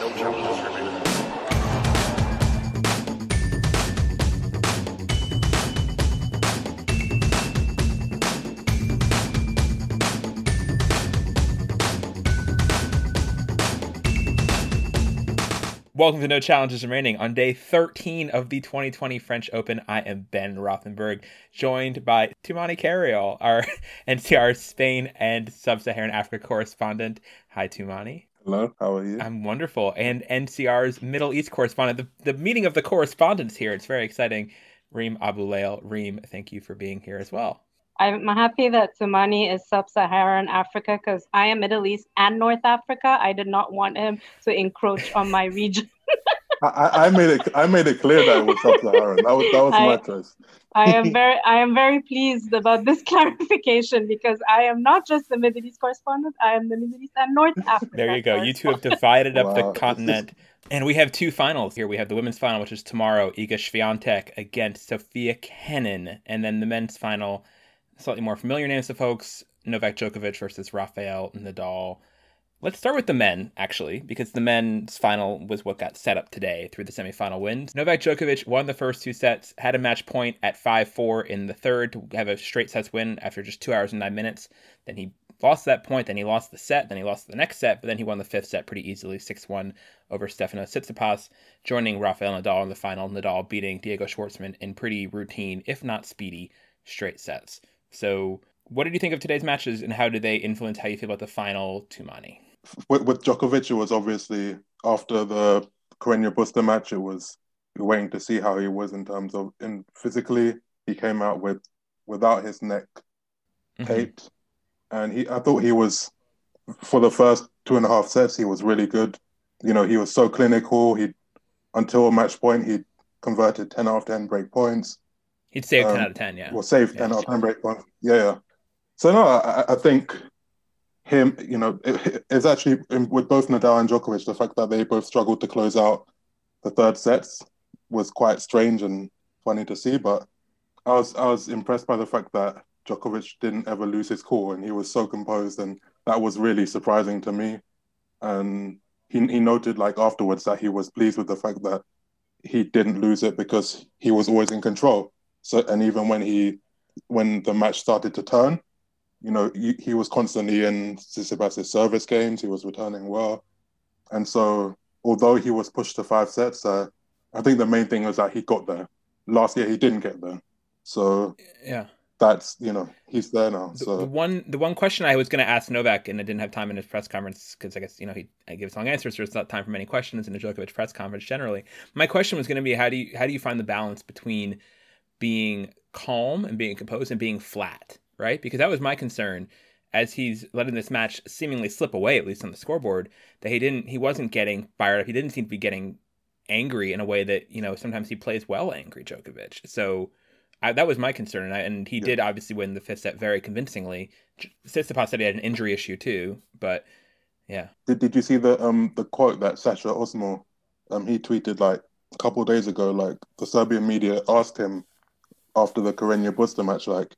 No Challenges Remaining. Welcome to No Challenges Remaining. On day 13 of the 2020 French Open, I am Ben Rothenberg, joined by Tumaini Carayol, our NCR Spain and Sub-Saharan Africa correspondent. Hi, Tumaini. Hello, how are you? I'm wonderful. And NCR's Middle East correspondent, the meeting of the correspondents here. It's very exciting. Reem Abulleil. Reem, thank you for being here as well. I'm happy that Tumaini is Sub-Saharan Africa because I am Middle East and North Africa. I did not want him to encroach on my region. I made it clear that it was Sub-Saharan. That was my choice. I am very pleased about this clarification because I am not just the Middle East correspondent. I am the Middle East and North Africa. There you go. You two have divided up the continent. And we have two finals here. We have the women's final, which is tomorrow, Iga Świątek against Sofia Kenin, and then the men's final. Slightly more familiar names to folks, Novak Djokovic versus Rafael Nadal. Let's start with the men, actually, because the men's final was what got set up today through the semifinal wins. Novak Djokovic won the first two sets, had a match point at 5-4 in the third to have a straight sets win after just 2 hours and 9 minutes. Then he lost that point, then he lost the set, then he lost the next set, but then he won the fifth set pretty easily, 6-1 over Stefanos Tsitsipas, joining Rafael Nadal in the final, Nadal beating Diego Schwartzman in pretty routine, if not speedy, straight sets. So what did you think of today's matches and how did they influence how you feel about the final, Tumaini? With Djokovic, it was obviously after the Courtney Buster match, you're waiting to see how he was in terms of physically. He came out without his neck taped. Mm-hmm. And I thought he was, for the first 2.5 sets, he was really good. You know, he was so clinical. Until a match point, he converted 10 out of 10 break points. He'd save 10 out of 10, yeah. Well, save 10 out of 10 break points. Yeah. So, no, I think him, you know, it's actually with both Nadal and Djokovic, the fact that they both struggled to close out the third sets was quite strange and funny to see. But I was impressed by the fact that Djokovic didn't ever lose his cool and he was so composed. And that was really surprising to me. And he noted, like, afterwards that he was pleased with the fact that he didn't lose it because he was always in control. So, and even when the match started to turn, you know, he was constantly in Tsitsipas's service games. He was returning well. And so, although he was pushed to 5 sets, I think the main thing was that he got there. Last year, he didn't get there. So, yeah, that's, you know, he's there now. So the one question I was going to ask Novak, and I didn't have time in his press conference, because I guess, you know, he gives long answers, so it's not time for many questions in a Djokovic press conference generally. My question was going to be, how do you find the balance between being calm and being composed and being flat, right? Because that was my concern as he's letting this match seemingly slip away, at least on the scoreboard, that he wasn't getting fired up. He didn't seem to be getting angry in a way that, you know, sometimes he plays well angry, Djokovic. So that was my concern. And he did obviously win the fifth set very convincingly. Tsitsipas said he had an injury issue too, but yeah. Did you see the quote that Sasha Osmo, he tweeted like a couple of days ago, like the Serbian media asked him, after the Carreño Buster match, like,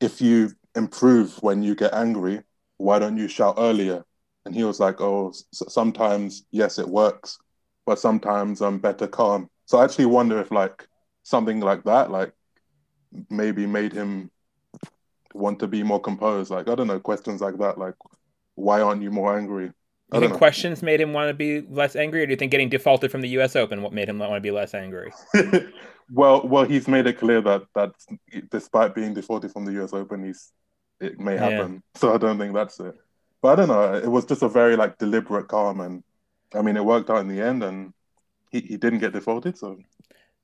if you improve when you get angry, why don't you shout earlier? And he was like, oh, sometimes, yes, it works, but sometimes I'm better calm. So I actually wonder if, like, something like that, like, maybe made him want to be more composed. Like, I don't know, questions like that, like, why aren't you more angry? Do you think questions made him want to be less angry, or do you think getting defaulted from the U.S. Open what made him want to be less angry? Well, he's made it clear that despite being defaulted from the U.S. Open, it may happen. Yeah. So I don't think that's it. But I don't know. It was just a very like deliberate calm, and I mean, it worked out in the end, and he didn't get defaulted, so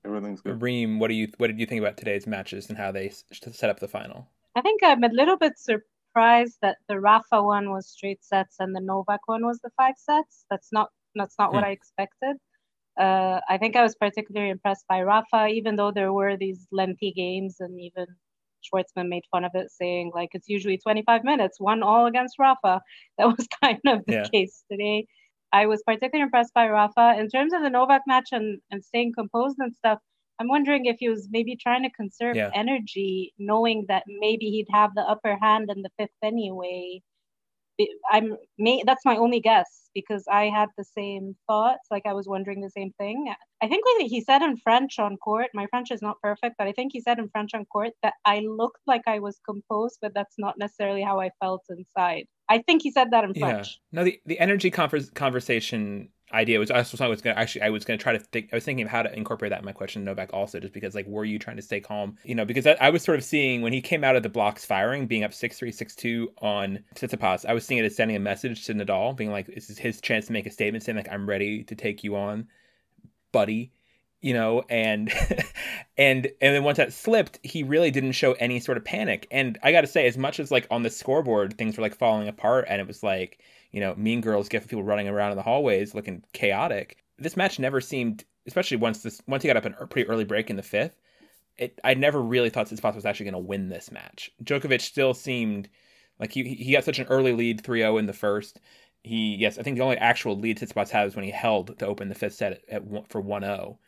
everything's good. Reem, what did you think about today's matches and how they set up the final? I think I'm a little bit surprised that the Rafa one was straight sets and the Novak one was the 5 sets. That's not what I expected. I think I was particularly impressed by Rafa, even though there were these lengthy games, and even Schwartzman made fun of it, saying like it's usually 25 minutes, 1-1 against Rafa. That was kind of the case today. I was particularly impressed by Rafa. In terms of the Novak match and staying composed and stuff, I'm wondering if he was maybe trying to conserve energy, knowing that maybe he'd have the upper hand in the fifth anyway, That's my only guess, because I had the same thoughts. Like, I was wondering the same thing. I think he said in French on court, my French is not perfect, but I think he said in French on court that I looked like I was composed, but that's not necessarily how I felt inside. I think he said that in French. Yeah. No, the energy conversation idea was I was thinking of how to incorporate that in my question to Novak also, just because, like, were you trying to stay calm? You know, because I was sort of seeing when he came out of the blocks firing, being up 6-3, 6-2 on Tsitsipas, I was seeing it as sending a message to Nadal, being like, this is his chance to make a statement, saying, like, I'm ready to take you on, buddy. You know, and and then once that slipped, he really didn't show any sort of panic. And I got to say, as much as, like, on the scoreboard, things were, like, falling apart, and it was like, you know, Mean Girls gif of people running around in the hallways looking chaotic, this match never seemed, especially once he got up in a pretty early break in the fifth, I never really thought Tsitsipas was actually going to win this match. Djokovic still seemed like he got such an early lead, 3-0 in the first. I think the only actual lead Tsitsipas had was when he held to open the fifth set for 1-0.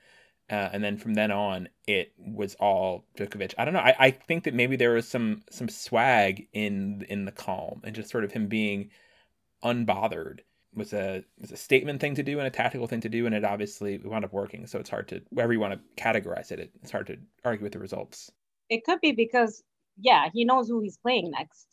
And then from then on, it was all Djokovic. I don't know. I think that maybe there was some swag in the calm, and just sort of him being unbothered was a statement thing to do and a tactical thing to do, and it obviously wound up working. So it's hard to, wherever you want to categorize it, it's hard to argue with the results. It could be because, yeah, he knows who he's playing next,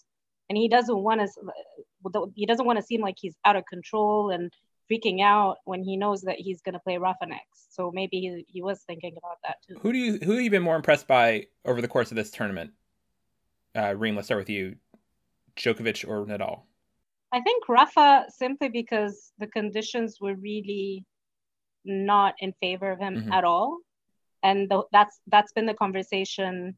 and he doesn't want to seem like he's out of control and freaking out when he knows that he's going to play Rafa next. So maybe he was thinking about that too. Who have you been more impressed by over the course of this tournament? Reem, let's start with you. Djokovic or Nadal? I think Rafa, simply because the conditions were really not in favor of him at all. And that's been the conversation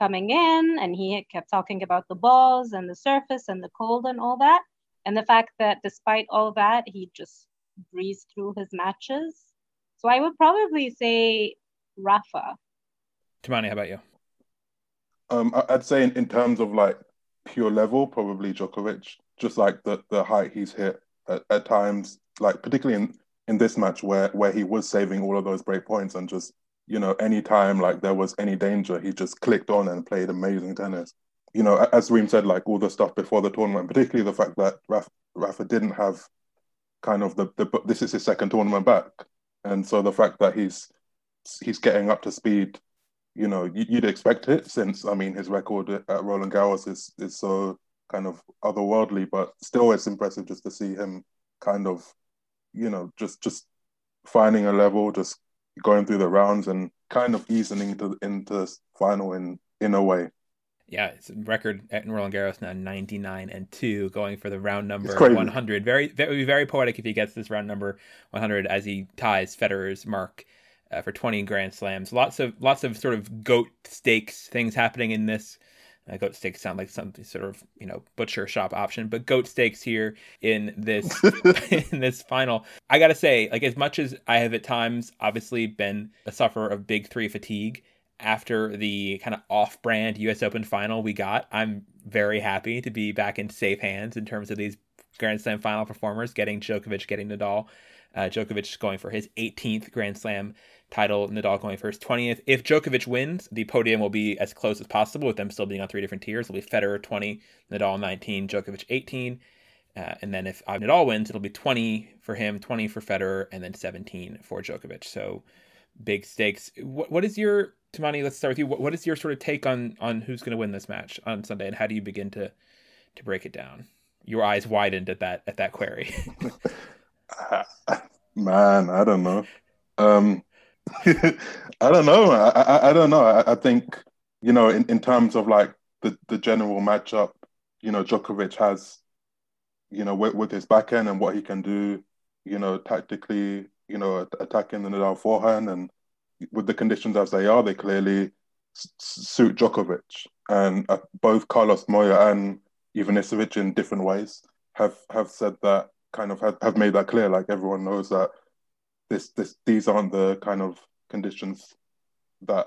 coming in. And he kept talking about the balls and the surface and the cold and all that. And the fact that despite all that, he just breezed through his matches. So I would probably say Rafa. Tumaini, how about you? I'd say in terms of, like, pure level, probably Djokovic. Just like the height he's hit at times, like particularly in this match where he was saving all of those break points, and just, you know, any time like there was any danger, he just clicked on and played amazing tennis. You know, as Reem said, like, all the stuff before the tournament, particularly the fact that Rafa didn't have kind of this is his second tournament back. And so the fact that he's getting up to speed, you know, you'd expect it, since, I mean, his record at Roland Garros is so kind of otherworldly, but still it's impressive just to see him kind of, you know, just finding a level, just going through the rounds and kind of easing into final in a way. Yeah, it's a record at Roland Garros now, 99-2, going for the round number 100. It would be very poetic if he gets this round number 100, as he ties Federer's mark for 20 Grand Slams. Lots of sort of goat stakes things happening in this. Goat stakes sound like some sort of, you know, butcher shop option, but goat stakes here in this in this final. I gotta say, like, as much as I have at times obviously been a sufferer of big three fatigue, after the kind of off-brand U.S. Open final we got, I'm very happy to be back in safe hands in terms of these Grand Slam final performers, getting Djokovic, getting Nadal. Djokovic going for his 18th Grand Slam title, Nadal going for his 20th. If Djokovic wins, the podium will be as close as possible, with them still being on three different tiers. It'll be Federer 20, Nadal 19, Djokovic 18. And then if Nadal wins, it'll be 20 for him, 20 for Federer, and then 17 for Djokovic. So big stakes. What is your... Tumaini, let's start with you. What is your sort of take on who's going to win this match on Sunday, and how do you begin to break it down? Your eyes widened at that query. Man, I don't know. I don't know. I don't know. I think, you know, in terms of, like, the general matchup, you know, Djokovic has, you know, with his backhand and what he can do, you know, tactically, you know, attacking the Nadal forehand, and with the conditions as they are, they clearly suit Djokovic. And both Carlos Moyá and Ivanisevic, in different ways, have said that, kind of have made that clear. Like, everyone knows that these aren't the kind of conditions that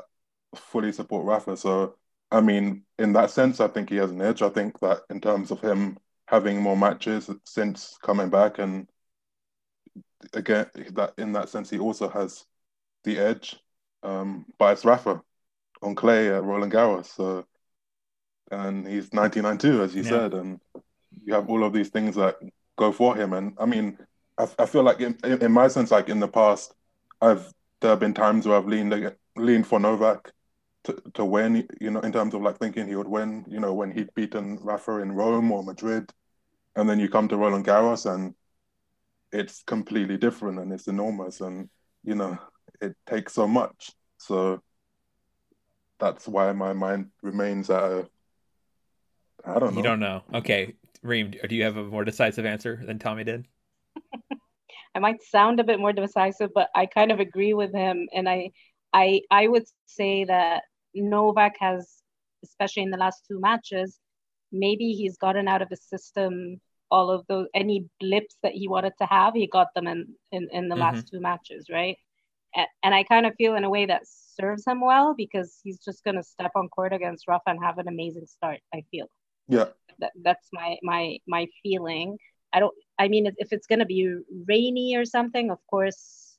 fully support Rafa. So, I mean, in that sense, I think he has an edge. I think that in terms of him having more matches since coming back, and again, that in that sense, he also has the edge. But it's Rafa on clay at Roland Garros, so, and he's 99-2, as you said, and you have all of these things that go for him. And I mean, I feel like in my sense, like in the past, there have been times where I've leaned for Novak to win, you know, in terms of like thinking he would win, you know, when he'd beaten Rafa in Rome or Madrid. And then you come to Roland Garros and it's completely different and it's enormous and, you know, it takes so much. So that's why my mind remains at a, I don't know. You don't know. Okay. Reem, do you have a more decisive answer than Tommy did? I might sound a bit more decisive, but I kind of agree with him. And I would say that Novak has, especially in the last two matches, maybe he's gotten out of his system all of those, any blips that he wanted to have, he got them in the last two matches, right? And I kind of feel in a way that serves him well because he's just going to step on court against Rafa and have an amazing start, I feel. Yeah. That's my feeling. I mean, if it's going to be rainy or something, of course,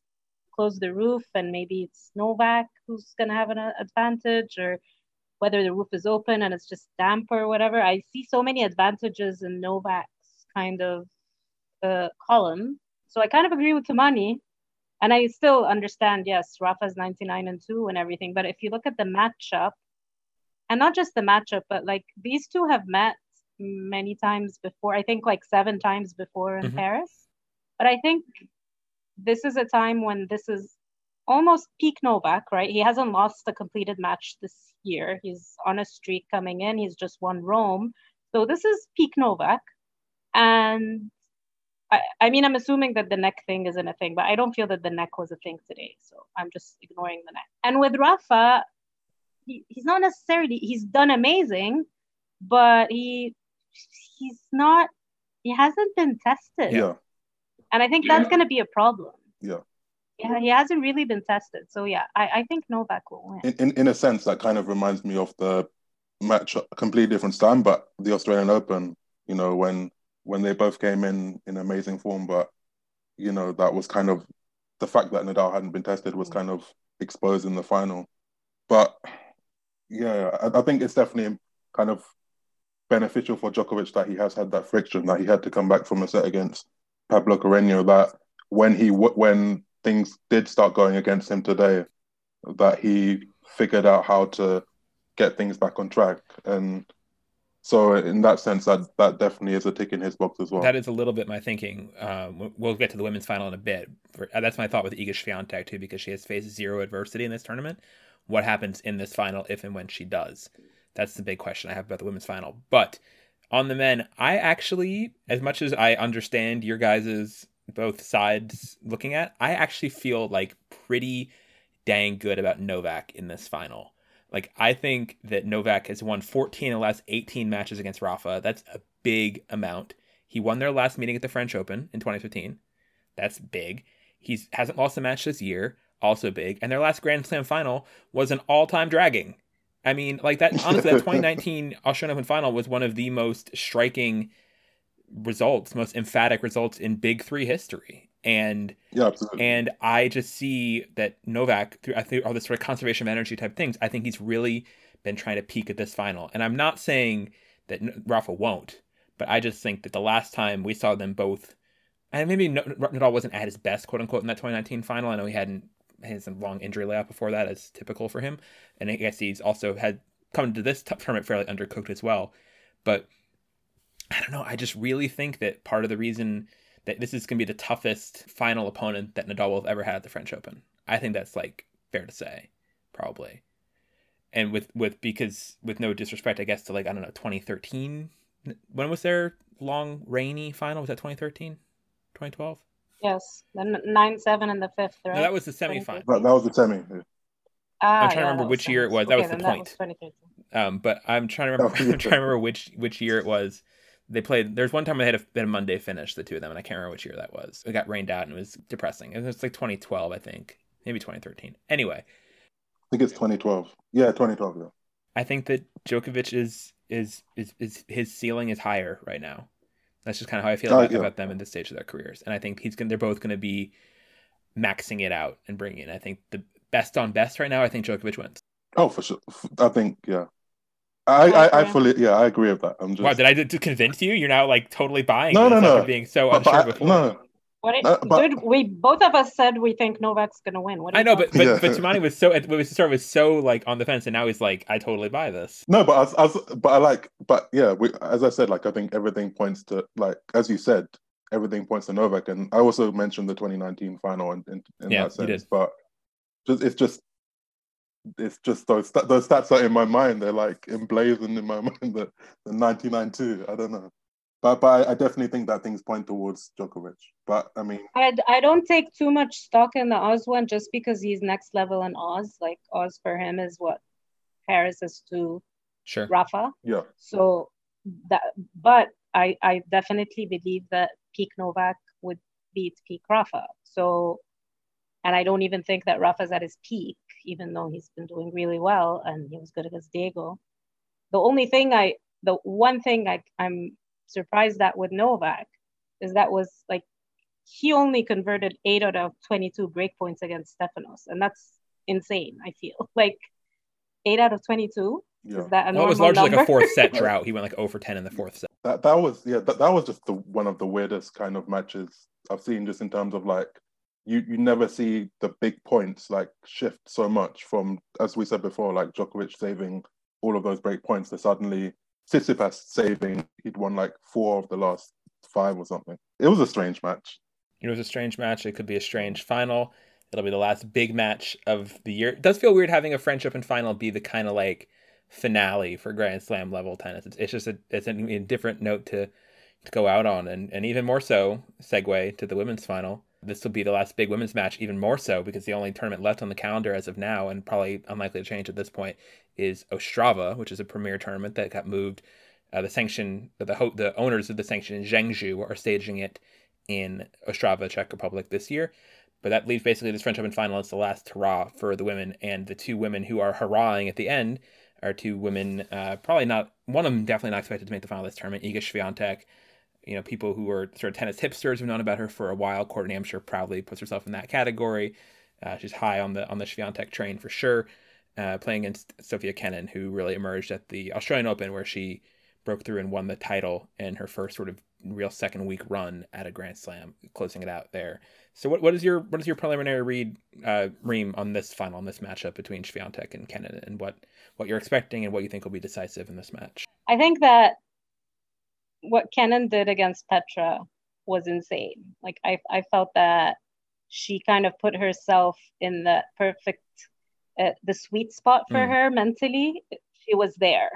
close the roof and maybe it's Novak who's going to have an advantage, or whether the roof is open and it's just damp or whatever. I see so many advantages in Novak's kind of column. So I kind of agree with Tumaini, and I still understand, yes, Rafa's 99-2 and everything. But if you look at the matchup, and not just the matchup, but like these two have met many times before, I think like 7 times before in Paris. But I think this is a time when this is almost peak Novak, right? He hasn't lost a completed match this year. He's on a streak coming in. He's just won Rome. So this is peak Novak. And I mean, I'm assuming that the neck thing isn't a thing, but I don't feel that the neck was a thing today. So I'm just ignoring the neck. And with Rafa, he's not necessarily, he's done amazing, but he hasn't been tested. Yeah. And I think that's going to be a problem. Yeah. Yeah, he hasn't really been tested. So, yeah, I think Novak will win. In a sense, that kind of reminds me of the match, a completely different style, but the Australian Open, you know, when they both came in amazing form, but, you know, that was kind of, the fact that Nadal hadn't been tested was kind of exposed in the final. But, yeah, I think it's definitely kind of beneficial for Djokovic that he has had that friction, that he had to come back from a set against Pablo Carreño, that when things did start going against him today, that he figured out how to get things back on track. And so in that sense, that definitely is a tick in his box as well. That is a little bit my thinking. We'll get to the women's final in a bit. That's my thought with Iga Świątek too, because she has faced 0 adversity in this tournament. What happens in this final if and when she does? That's the big question I have about the women's final. But on the men, I actually, as much as I understand your guys' both sides looking at, I actually feel like pretty dang good about Novak in this final. Like, I think that Novak has won 14 of the last 18 matches against Rafa. That's a big amount. He won their last meeting at the French Open in 2015. That's big. He hasn't lost a match this year. Also big. And their last Grand Slam final was an all-time dragging. I mean, like that, honestly, that 2019 Australian Open final was one of the most striking results, most emphatic results in Big Three history. And yeah, absolutely. And I just see that Novak, through all this sort of conservation of energy type things, I think he's really been trying to peak at this final. And I'm not saying that Rafa won't, but I just think that the last time we saw them both, and maybe Nadal wasn't at his best, quote unquote, in that 2019 final. I know he had some long injury layoff before that, as typical for him. And I guess he's also had come to this tournament fairly undercooked as well. But I don't know. I just really think that part of the reason that this is going to be the toughest final opponent that Nadal will have ever had at the French Open. I think that's like fair to say, probably. And because with no disrespect, I guess, to like, I don't know, 2013. When was their long rainy final? Was that 2013, 2012? Yes, the 9-7 in the fifth, right? No, that was the semifinal. That was the semi. I'm trying to remember which year it was. That was the point. But I'm trying to remember. I'm trying to remember which year it was. They played. There's one time they had a Monday finish, the two of them, and I can't remember which year that was. It got rained out and it was depressing. It was like 2012, I think, maybe 2013. Anyway, I think it's 2012. Yeah, 2012. Yeah. I think that Djokovic is his ceiling is higher right now. That's just kind of how I feel about them at this stage of their careers. And I think they're both going to be maxing it out and bringing in. I think the best on best right now, I think Djokovic wins. Oh, for sure. I think, yeah. I agree with that. I'm just... Wow, did I convince you? You're now like totally buying. No. Being so unsure before. No. Dude, we both of us said we think Novak's gonna win. I know, but Tumaini was so like on the fence, and now he's like, I totally buy this. No, as I said, like I think everything points to, like as you said, everything points to Novak, and I also mentioned the 2019 final in that sense. But it's just those stats are in my mind. They're like emblazoned in my mind. The 1992. I don't know. But I definitely think that things point towards Djokovic. But I mean, I don't take too much stock in the Oz one just because he's next level in Oz. Like Oz for him is what Paris is to Rafa. Yeah. So that, but I definitely believe that peak Novak would beat peak Rafa. So, and I don't even think that Rafa's at his peak, even though he's been doing really well and he was good against Diego. The one thing I'm surprised that with Novak is that was like he only converted 8 out of 22 break points against Stefanos, and that's insane. I feel like 8 out of 22 is that a normal was largely number? Like a fourth set drought. He went like 0 for 10 in the fourth set. That was just one of the weirdest kind of matches I've seen, just in terms of like you never see the big points like shift so much from, as we said before, like Djokovic saving all of those break points to suddenly Tsitsipas saving, he'd won like 4 of the last 5 or something. It was a strange match. It was a strange match. It could be a strange final. It'll be the last big match of the year. It does feel weird having a French Open final be the kind of like finale for Grand Slam level tennis. It's just a different note to go out on. And even more so, segue to the women's final. This will be the last big women's match, even more so, because the only tournament left on the calendar as of now, and probably unlikely to change at this point, is Ostrava, which is a premier tournament that got moved. The owners of the sanction in Zhengzhou are staging it in Ostrava, Czech Republic this year. But that leaves basically this French Open final as the last hurrah for the women, and the two women who are hurrahing at the end are two women, probably not, one of them definitely not expected to make the final of this tournament, Iga Świątek. You know, people who are sort of tennis hipsters have known about her for a while. Courtney Ambler proudly puts herself in that category. She's high on the Świątek train for sure. Playing against Sofia Kenin, who really emerged at the Australian Open, where she broke through and won the title in her first sort of real second week run at a Grand Slam, closing it out there. So, what is your preliminary read, Reem, on this final, on this matchup between Świątek and Kenin, and what you're expecting and what you think will be decisive in this match? I think that what Kenin did against Petra was insane. Like I felt that she kind of put herself in the perfect, the sweet spot for her mentally. She was there,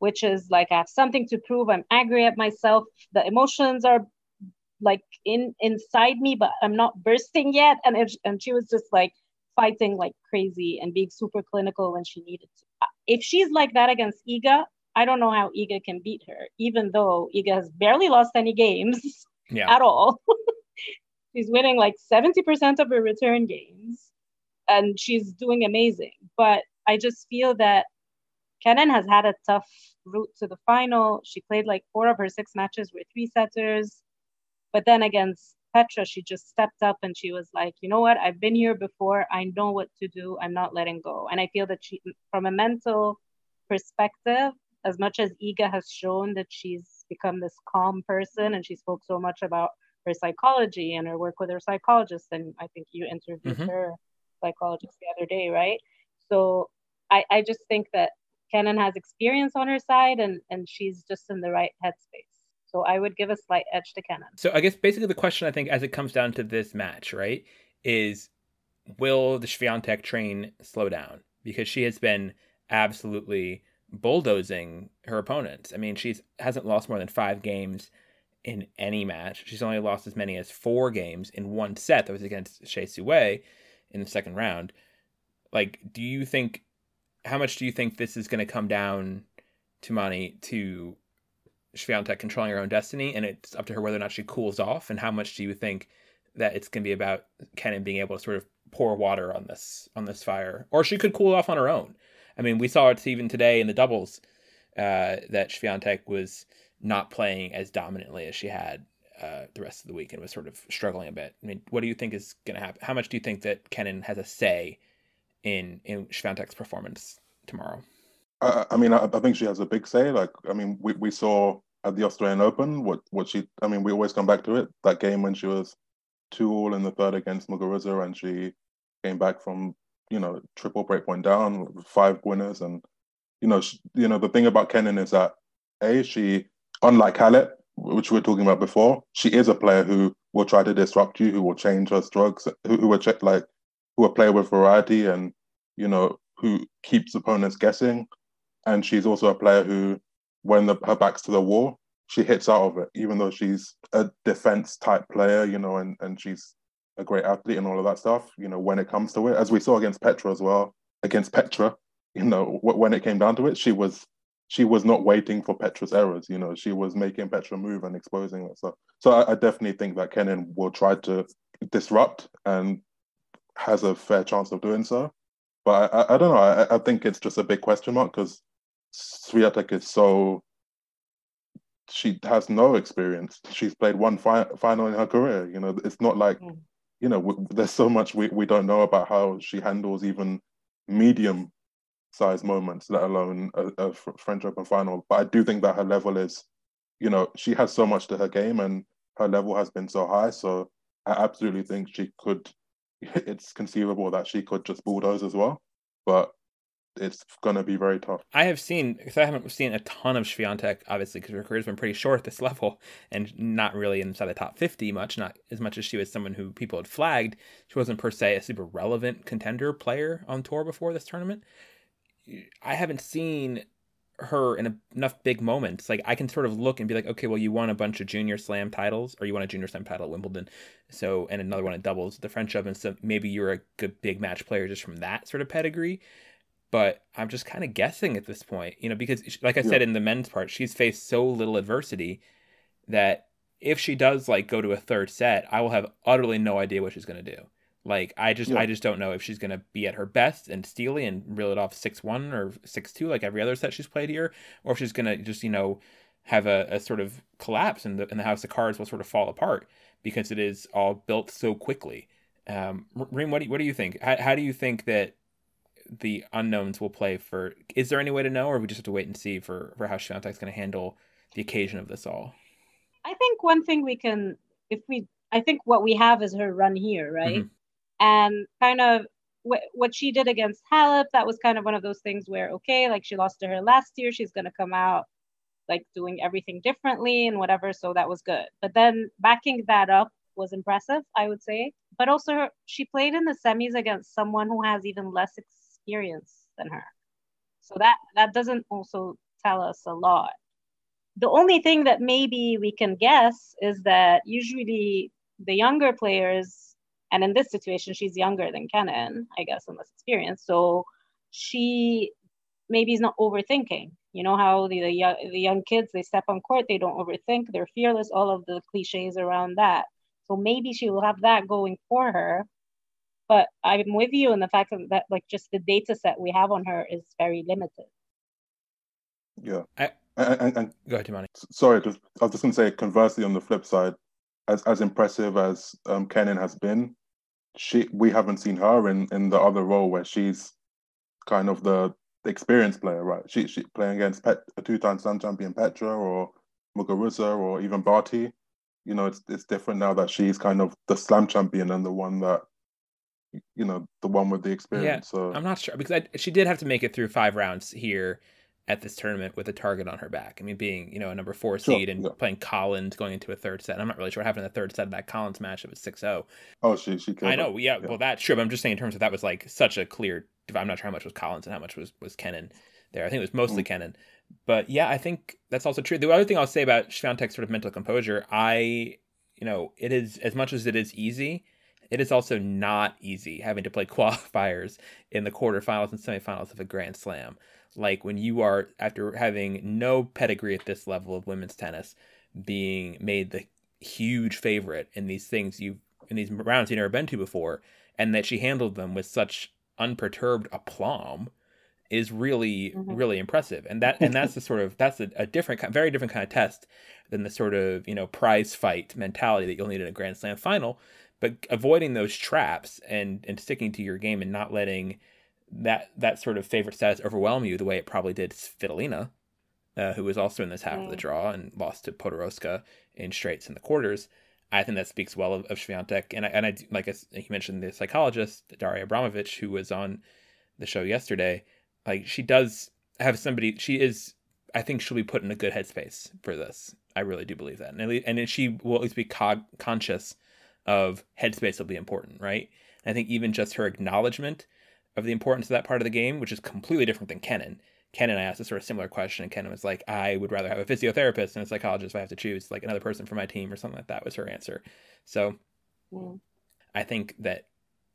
which is like, I have something to prove. I'm angry at myself. The emotions are like inside me, but I'm not bursting yet. And she was just like fighting like crazy and being super clinical when she needed to. If she's like that against Iga, I don't know how Iga can beat her, even though Iga has barely lost any games at all. She's winning like 70% of her return games, and she's doing amazing. But I just feel that Kenin has had a tough route to the final. She played like 4 of her 6 matches were 3-setters. But then against Petra, she just stepped up and she was like, you know what? I've been here before. I know what to do. I'm not letting go. And I feel that she, from a mental perspective, as much as Iga has shown that she's become this calm person, and she spoke so much about her psychology and her work with her psychologist, and I think you interviewed her psychologist the other day, right? So I just think that Kenin has experience on her side, and she's just in the right headspace. So I would give a slight edge to Kenin. So I guess basically the question, I think, as it comes down to this match, right, is will the Świątek train slow down? Because she has been absolutely bulldozing her opponents. I mean, she hasn't lost more than 5 games in any match. She's only lost as many as 4 games in one set. That was against Shay Sue in the second round. Like, how much do you think this is going to come down, Tumaini, to Świątek controlling her own destiny, and it's up to her whether or not she cools off, and how much do you think that it's going to be about Kenin being able to sort of pour water on this fire, or she could cool off on her own? I mean, we saw it even today in the doubles that Świątek was not playing as dominantly as she had the rest of the week and was sort of struggling a bit. I mean, what do you think is going to happen? How much do you think that Kenin has a say in Świątek's performance tomorrow? I think she has a big say. Like, I mean, we saw at the Australian Open what she, I mean, we always come back to it. That game when she was 2-2 in the third against Muguruza, and she came back from, you know, triple break point down, 5 winners. And, you know, she, you know, the thing about Kenin is that, A, she, unlike Halep, which we were talking about before, she is a player who will try to disrupt you, who will change her strokes, who will play with variety and, you know, who keeps opponents guessing. And she's also a player who, when her back's to the wall, she hits out of it, even though she's a defense-type player, you know, and she's a great athlete and all of that stuff, you know, when it comes to it. As we saw against Petra as well, you know, when it came down to it, she was not waiting for Petra's errors, you know, she was making Petra move and exposing that stuff. So I definitely think that Kenin will try to disrupt and has a fair chance of doing so. But I don't know, I think it's just a big question mark because Świątek is so... She has no experience. She's played one final in her career. You know, it's not like, you know, there's so much we don't know about how she handles even medium-sized moments, let alone a French Open final. But I do think that her level is, you know, she has so much to her game and her level has been so high. So I absolutely think it's conceivable that she could just bulldoze as well. But it's going to be very tough. I haven't seen a ton of Świątek, obviously, because her career's been pretty short at this level and not really inside the top 50 much, not as much as she was someone who people had flagged. She wasn't per se a super relevant contender player on tour before this tournament. I haven't seen her in enough big moments. Like, I can sort of look and be like, okay, well, you won a bunch of junior slam titles, or you won a junior slam title at Wimbledon, so, and another one at doubles, the French Open, so maybe you're a good big match player just from that sort of pedigree. But I'm just kind of guessing at this point, you know, because like I said, in the men's part, she's faced so little adversity that if she does like go to a third set, I will have utterly no idea what she's going to do. Like, I just don't know if she's going to be at her best and steely and reel it off 6-1 or 6-2, like every other set she's played here, or if she's going to just, you know, have a sort of collapse and the house of cards will sort of fall apart because it is all built so quickly. Reem, what do you think? How do you think that the unknowns will play for? Is there any way to know, or we just have to wait and see for how Świątek's going to handle the occasion of this all? I think one thing we can, I think what we have is her run here, right? Mm-hmm. And kind of what she did against Halep, that was kind of one of those things where, okay, like she lost to her last year, she's going to come out like doing everything differently and whatever. So that was good. But then backing that up was impressive, I would say. But also she played in the semis against someone who has even less experience than her, so that doesn't also tell us a lot. The only thing that maybe we can guess is that usually the younger players, and in this situation she's younger than Kenin, I guess, and less experienced, so she maybe is not overthinking. You know how the young kids, they step on court, they don't overthink, they're fearless, all of the cliches around that. So maybe she will have that going for her. But I'm with you in the fact that, like, just the data set we have on her is very limited. Yeah. And go ahead, Tumaini. Sorry, I was just going to say, conversely, on the flip side, as impressive as Kenin has been, we haven't seen her in the other role where she's kind of the experienced player, right? She playing against a two-time slam champion Petra or Muguruza or even Barty. You know, it's different now that she's kind of the slam champion and the one that, you know, the one with the experience. Yeah, so I'm not sure, because she did have to make it through 5 rounds here at this tournament with a target on her back. I mean, being, you know, a number 4 seed playing Collins, going into a third set. I'm not really sure what happened in the third set of that Collins match. It was 6-0. Oh, she I know. Yeah, well, that's true. But I'm just saying in terms of that was like such a clear. I'm not sure how much was Collins and how much was Kenin there. I think it was mostly Kenin. But yeah, I think that's also true. The other thing I'll say about Świątek's sort of mental composure, you know, it is, as much as it is easy, it is also not easy having to play qualifiers in the quarterfinals and semifinals of a Grand Slam. Like, when you are, after having no pedigree at this level of women's tennis, being made the huge favorite in these things in these rounds you've never been to before, and that she handled them with such unperturbed aplomb is really, really impressive. And that's the sort of, that's a different, very different kind of test than the sort of, you know, prize fight mentality that you'll need in a Grand Slam final. But avoiding those traps and sticking to your game and not letting that sort of favorite status overwhelm you the way it probably did Svitolina, who was also in this half of the draw and lost to Podoroska in straights in the quarters. I think that speaks well of Świątek. And I like you mentioned, the psychologist, Daria Abramowicz, who was on the show yesterday, like she does have somebody, she is, I think she'll be put in a good headspace for this. I really do believe that. And she will at least be conscious of headspace will be important, right? And I think even just her acknowledgement of the importance of that part of the game, which is completely different than Kenin. Kenin, I asked a sort of similar question, and Kenin was like, I would rather have a physiotherapist and a psychologist if I have to choose, like another person for my team or something like that was her answer. So I think that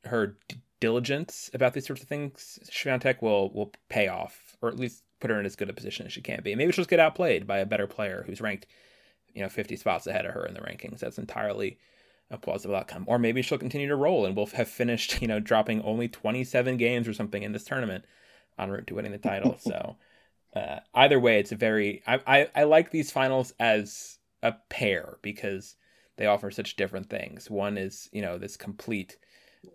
her diligence about these sorts of things, Świątek will pay off, or at least put her in as good a position as she can be. And maybe she'll just get outplayed by a better player who's ranked, 50 spots ahead of her in the rankings. That's entirely a plausible outcome. Or maybe she'll continue to roll and we'll have finished, dropping only 27 games or something in this tournament en route to winning the title. So either way, it's a very, I like these finals as a pair because they offer such different things. One is, this complete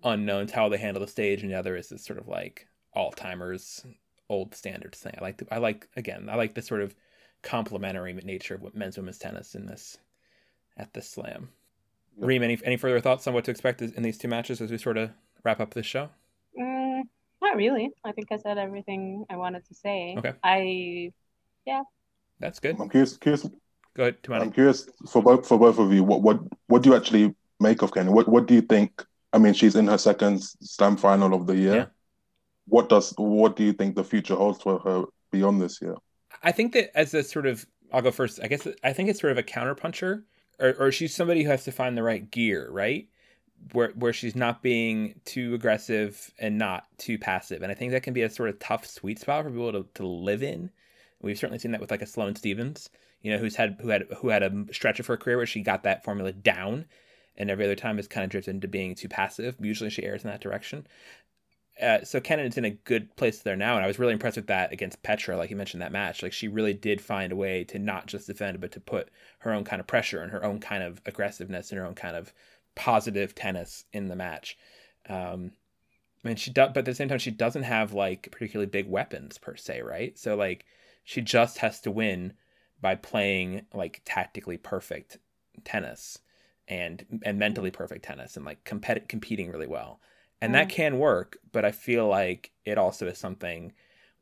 unknowns how they handle the stage, and the other is this sort of like all-timers, old standards thing. I like the sort of complementary nature of men's women's tennis at this slam. Yep. Reem, any further thoughts on what to expect in these two matches as we sort of wrap up this show? Not really. I think I said everything I wanted to say. Okay. Yeah. That's good. I'm curious. Go ahead, Tumaini. I'm curious for both of you. What do you actually make of Kenin? What do you think? I mean, she's in her second slam final of the year. Yeah. What do you think the future holds for her beyond this year? I think that I'll go first. I think it's sort of a counterpuncher. Or she's somebody who has to find the right gear, right? Where she's not being too aggressive and not too passive. And I think that can be a sort of tough sweet spot for people to live in. We've certainly seen that with like a Sloane Stevens, who had a stretch of her career where she got that formula down, and every other time has kind of drifted into being too passive. Usually she errs in that direction. So Kenin is in a good place there now, and I was really impressed with that against Petra, like you mentioned that match. Like she really did find a way to not just defend, but to put her own kind of pressure and her own kind of aggressiveness and her own kind of positive tennis in the match. But at the same time, she doesn't have like particularly big weapons per se, right? So like she just has to win by playing like tactically perfect tennis and mentally perfect tennis and like competing really well. And that can work, but I feel like it also is something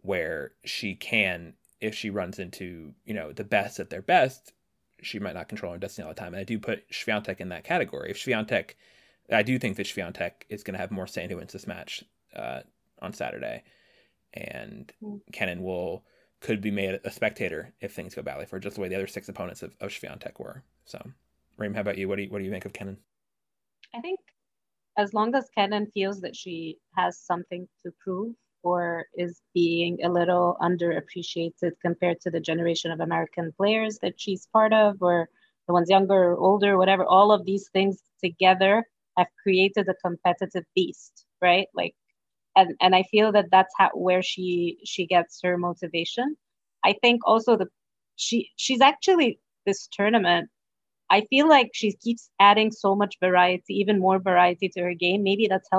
where she can, if she runs into, the best at their best, she might not control her destiny all the time. And I do put Świątek in that category. I do think that Świątek is going to have more say in who wins this match on Saturday. And Kenin could be made a spectator if things go badly for her, just the way the other six opponents of Świątek were. So, Reem, how about you? What do you think of Kenin? I think as long as Kenin feels that she has something to prove or is being a little underappreciated compared to the generation of American players that she's part of, or the ones younger or older, whatever, all of these things together have created a competitive beast, right? Like, and I feel that that's where she gets her motivation. I think also she's actually, this tournament, I feel like she keeps adding so much variety, even more variety to her game. Maybe that's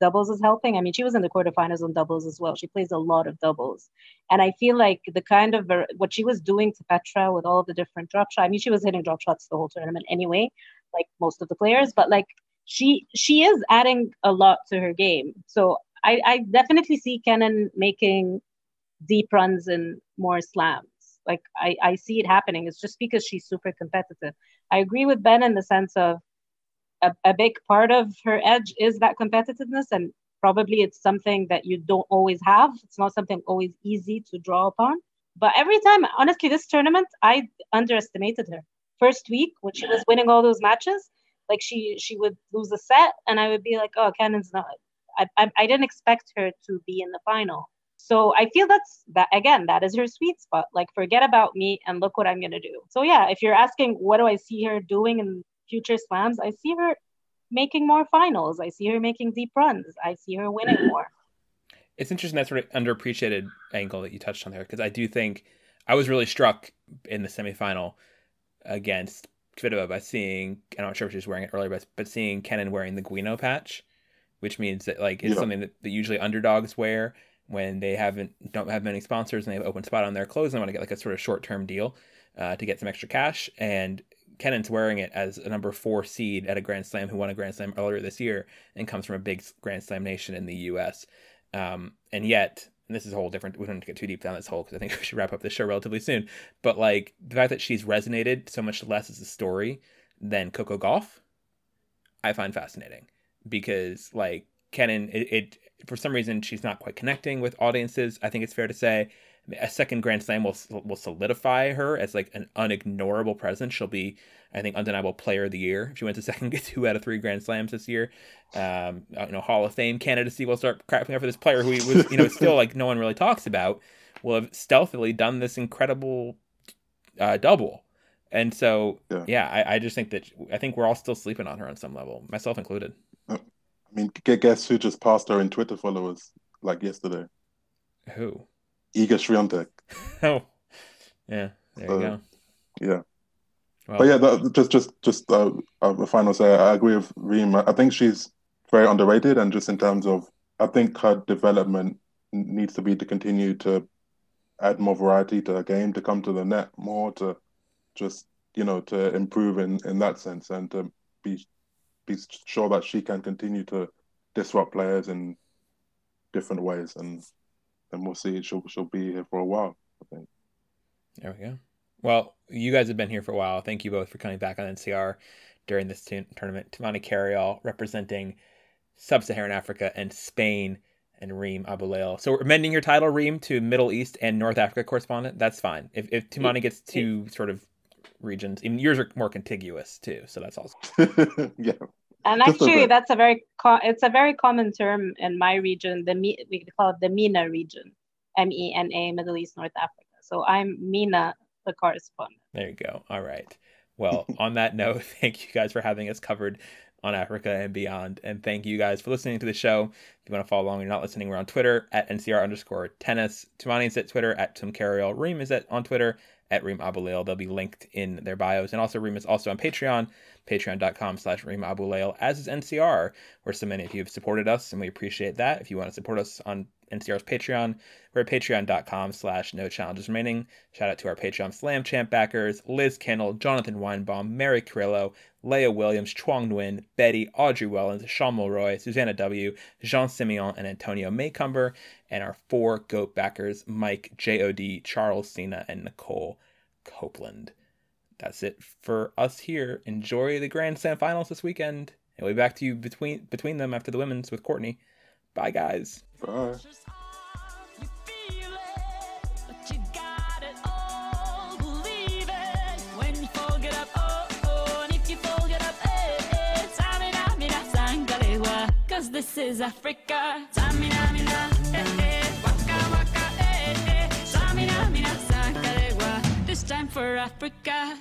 doubles is helping. I mean, she was in the quarterfinals on doubles as well. She plays a lot of doubles. And I feel like the kind of what she was doing to Petra with all the different drop shots. I mean, she was hitting drop shots the whole tournament anyway, like most of the players. But like she is adding a lot to her game. So I definitely see Kenin making deep runs and more slams. Like I see it happening. It's just because she's super competitive. I agree with Ben in the sense of a big part of her edge is that competitiveness, and probably it's something that you don't always have. It's not something always easy to draw upon. But every time, honestly, this tournament, I underestimated her. First week, when she was winning all those matches, like she would lose a set, and I would be like, oh, Kenin's not. I didn't expect her to be in the final. So I feel that is her sweet spot. Like, forget about me and look what I'm going to do. So yeah, if you're asking, what do I see her doing in future slams? I see her making more finals. I see her making deep runs. I see her winning more. It's interesting, that sort of underappreciated angle that you touched on there, because I do think I was really struck in the semifinal against Kvitova by seeing, I'm not sure if she was wearing it earlier, but seeing Kenin wearing the Guino patch, which means that like it's something that usually underdogs wear when they don't have many sponsors and they have open spot on their clothes and they want to get like a sort of short-term deal to get some extra cash. And Kenin's wearing it as a number 4 seed at a Grand Slam who won a Grand Slam earlier this year and comes from a big Grand Slam nation in the U.S. And yet, and this is a whole different, we don't have to get too deep down this hole because I think we should wrap up this show relatively soon. But like the fact that she's resonated so much less as a story than Coco Gauff, I find fascinating because like Kenin, for some reason, she's not quite connecting with audiences. I think it's fair to say a second Grand Slam will solidify her as like an unignorable presence. She'll be, I think, undeniable player of the year. She went to second, get 2 out of 3 Grand Slams this year. Hall of Fame candidacy will start crapping out for this player who was, still like no one really talks about. Will have stealthily done this incredible double, and so I just think that we're all still sleeping on her on some level, myself included. I mean, guess who just passed her in Twitter followers like yesterday? Who? Iga Świątek. Oh, yeah. There you go. Yeah. Well, but yeah, a final say. I agree with Reem. I think she's very underrated, and just in terms of, I think her development needs to be to continue to add more variety to her game, to come to the net more, to just to improve in that sense, and to be sure that she can continue to disrupt players in different ways . And we'll see. She'll be here for a while, I think. There we go. Well, you guys have been here for a while. Thank you both for coming back on NCR during this tournament. Tumaini Carayol representing Sub-Saharan Africa and Spain, and Reem Abulleil. So we're amending your title, Reem, to Middle East and North Africa correspondent. That's fine. If Tumaini gets two sort of regions, and yours are more contiguous too, so that's also yeah. And actually, that's a very common term in my region. We call it the MENA region, MENA, Middle East, North Africa. So I'm MENA, the correspondent. There you go. All right. Well, on that note, thank you guys for having us covered on Africa and beyond. And thank you guys for listening to the show. If you want to follow along and you're not listening, we're on Twitter at @NCR_tennis. Tumaini is at Twitter at Tum Carayol. Reem is on Twitter at Reem Abulleil. They'll be linked in their bios. And also Reem is also on Patreon, patreon.com/Reem Abulleil, as is NCR, where so many of you have supported us, and we appreciate that. If you want to support us on NCR's Patreon, we're at patreon.com/No Challenges Remaining. Shout out to our Patreon Slam Champ backers, Liz Kendall, Jonathan Weinbaum, Mary Carrillo, Leah Williams, Chuang Nguyen, Betty, Audrey Wellens, Sean Mulroy, Susanna W., Jean Simeon, and Antonio Maycumber, and our 4 GOAT backers, Mike, J.O.D., Charles Cena, and Nicole Copeland. That's it for us here. Enjoy the Grand Slam finals this weekend, and we'll be back to you between them after the women's with Courtney. Bye, guys. Bye. This is Africa. This time for Africa.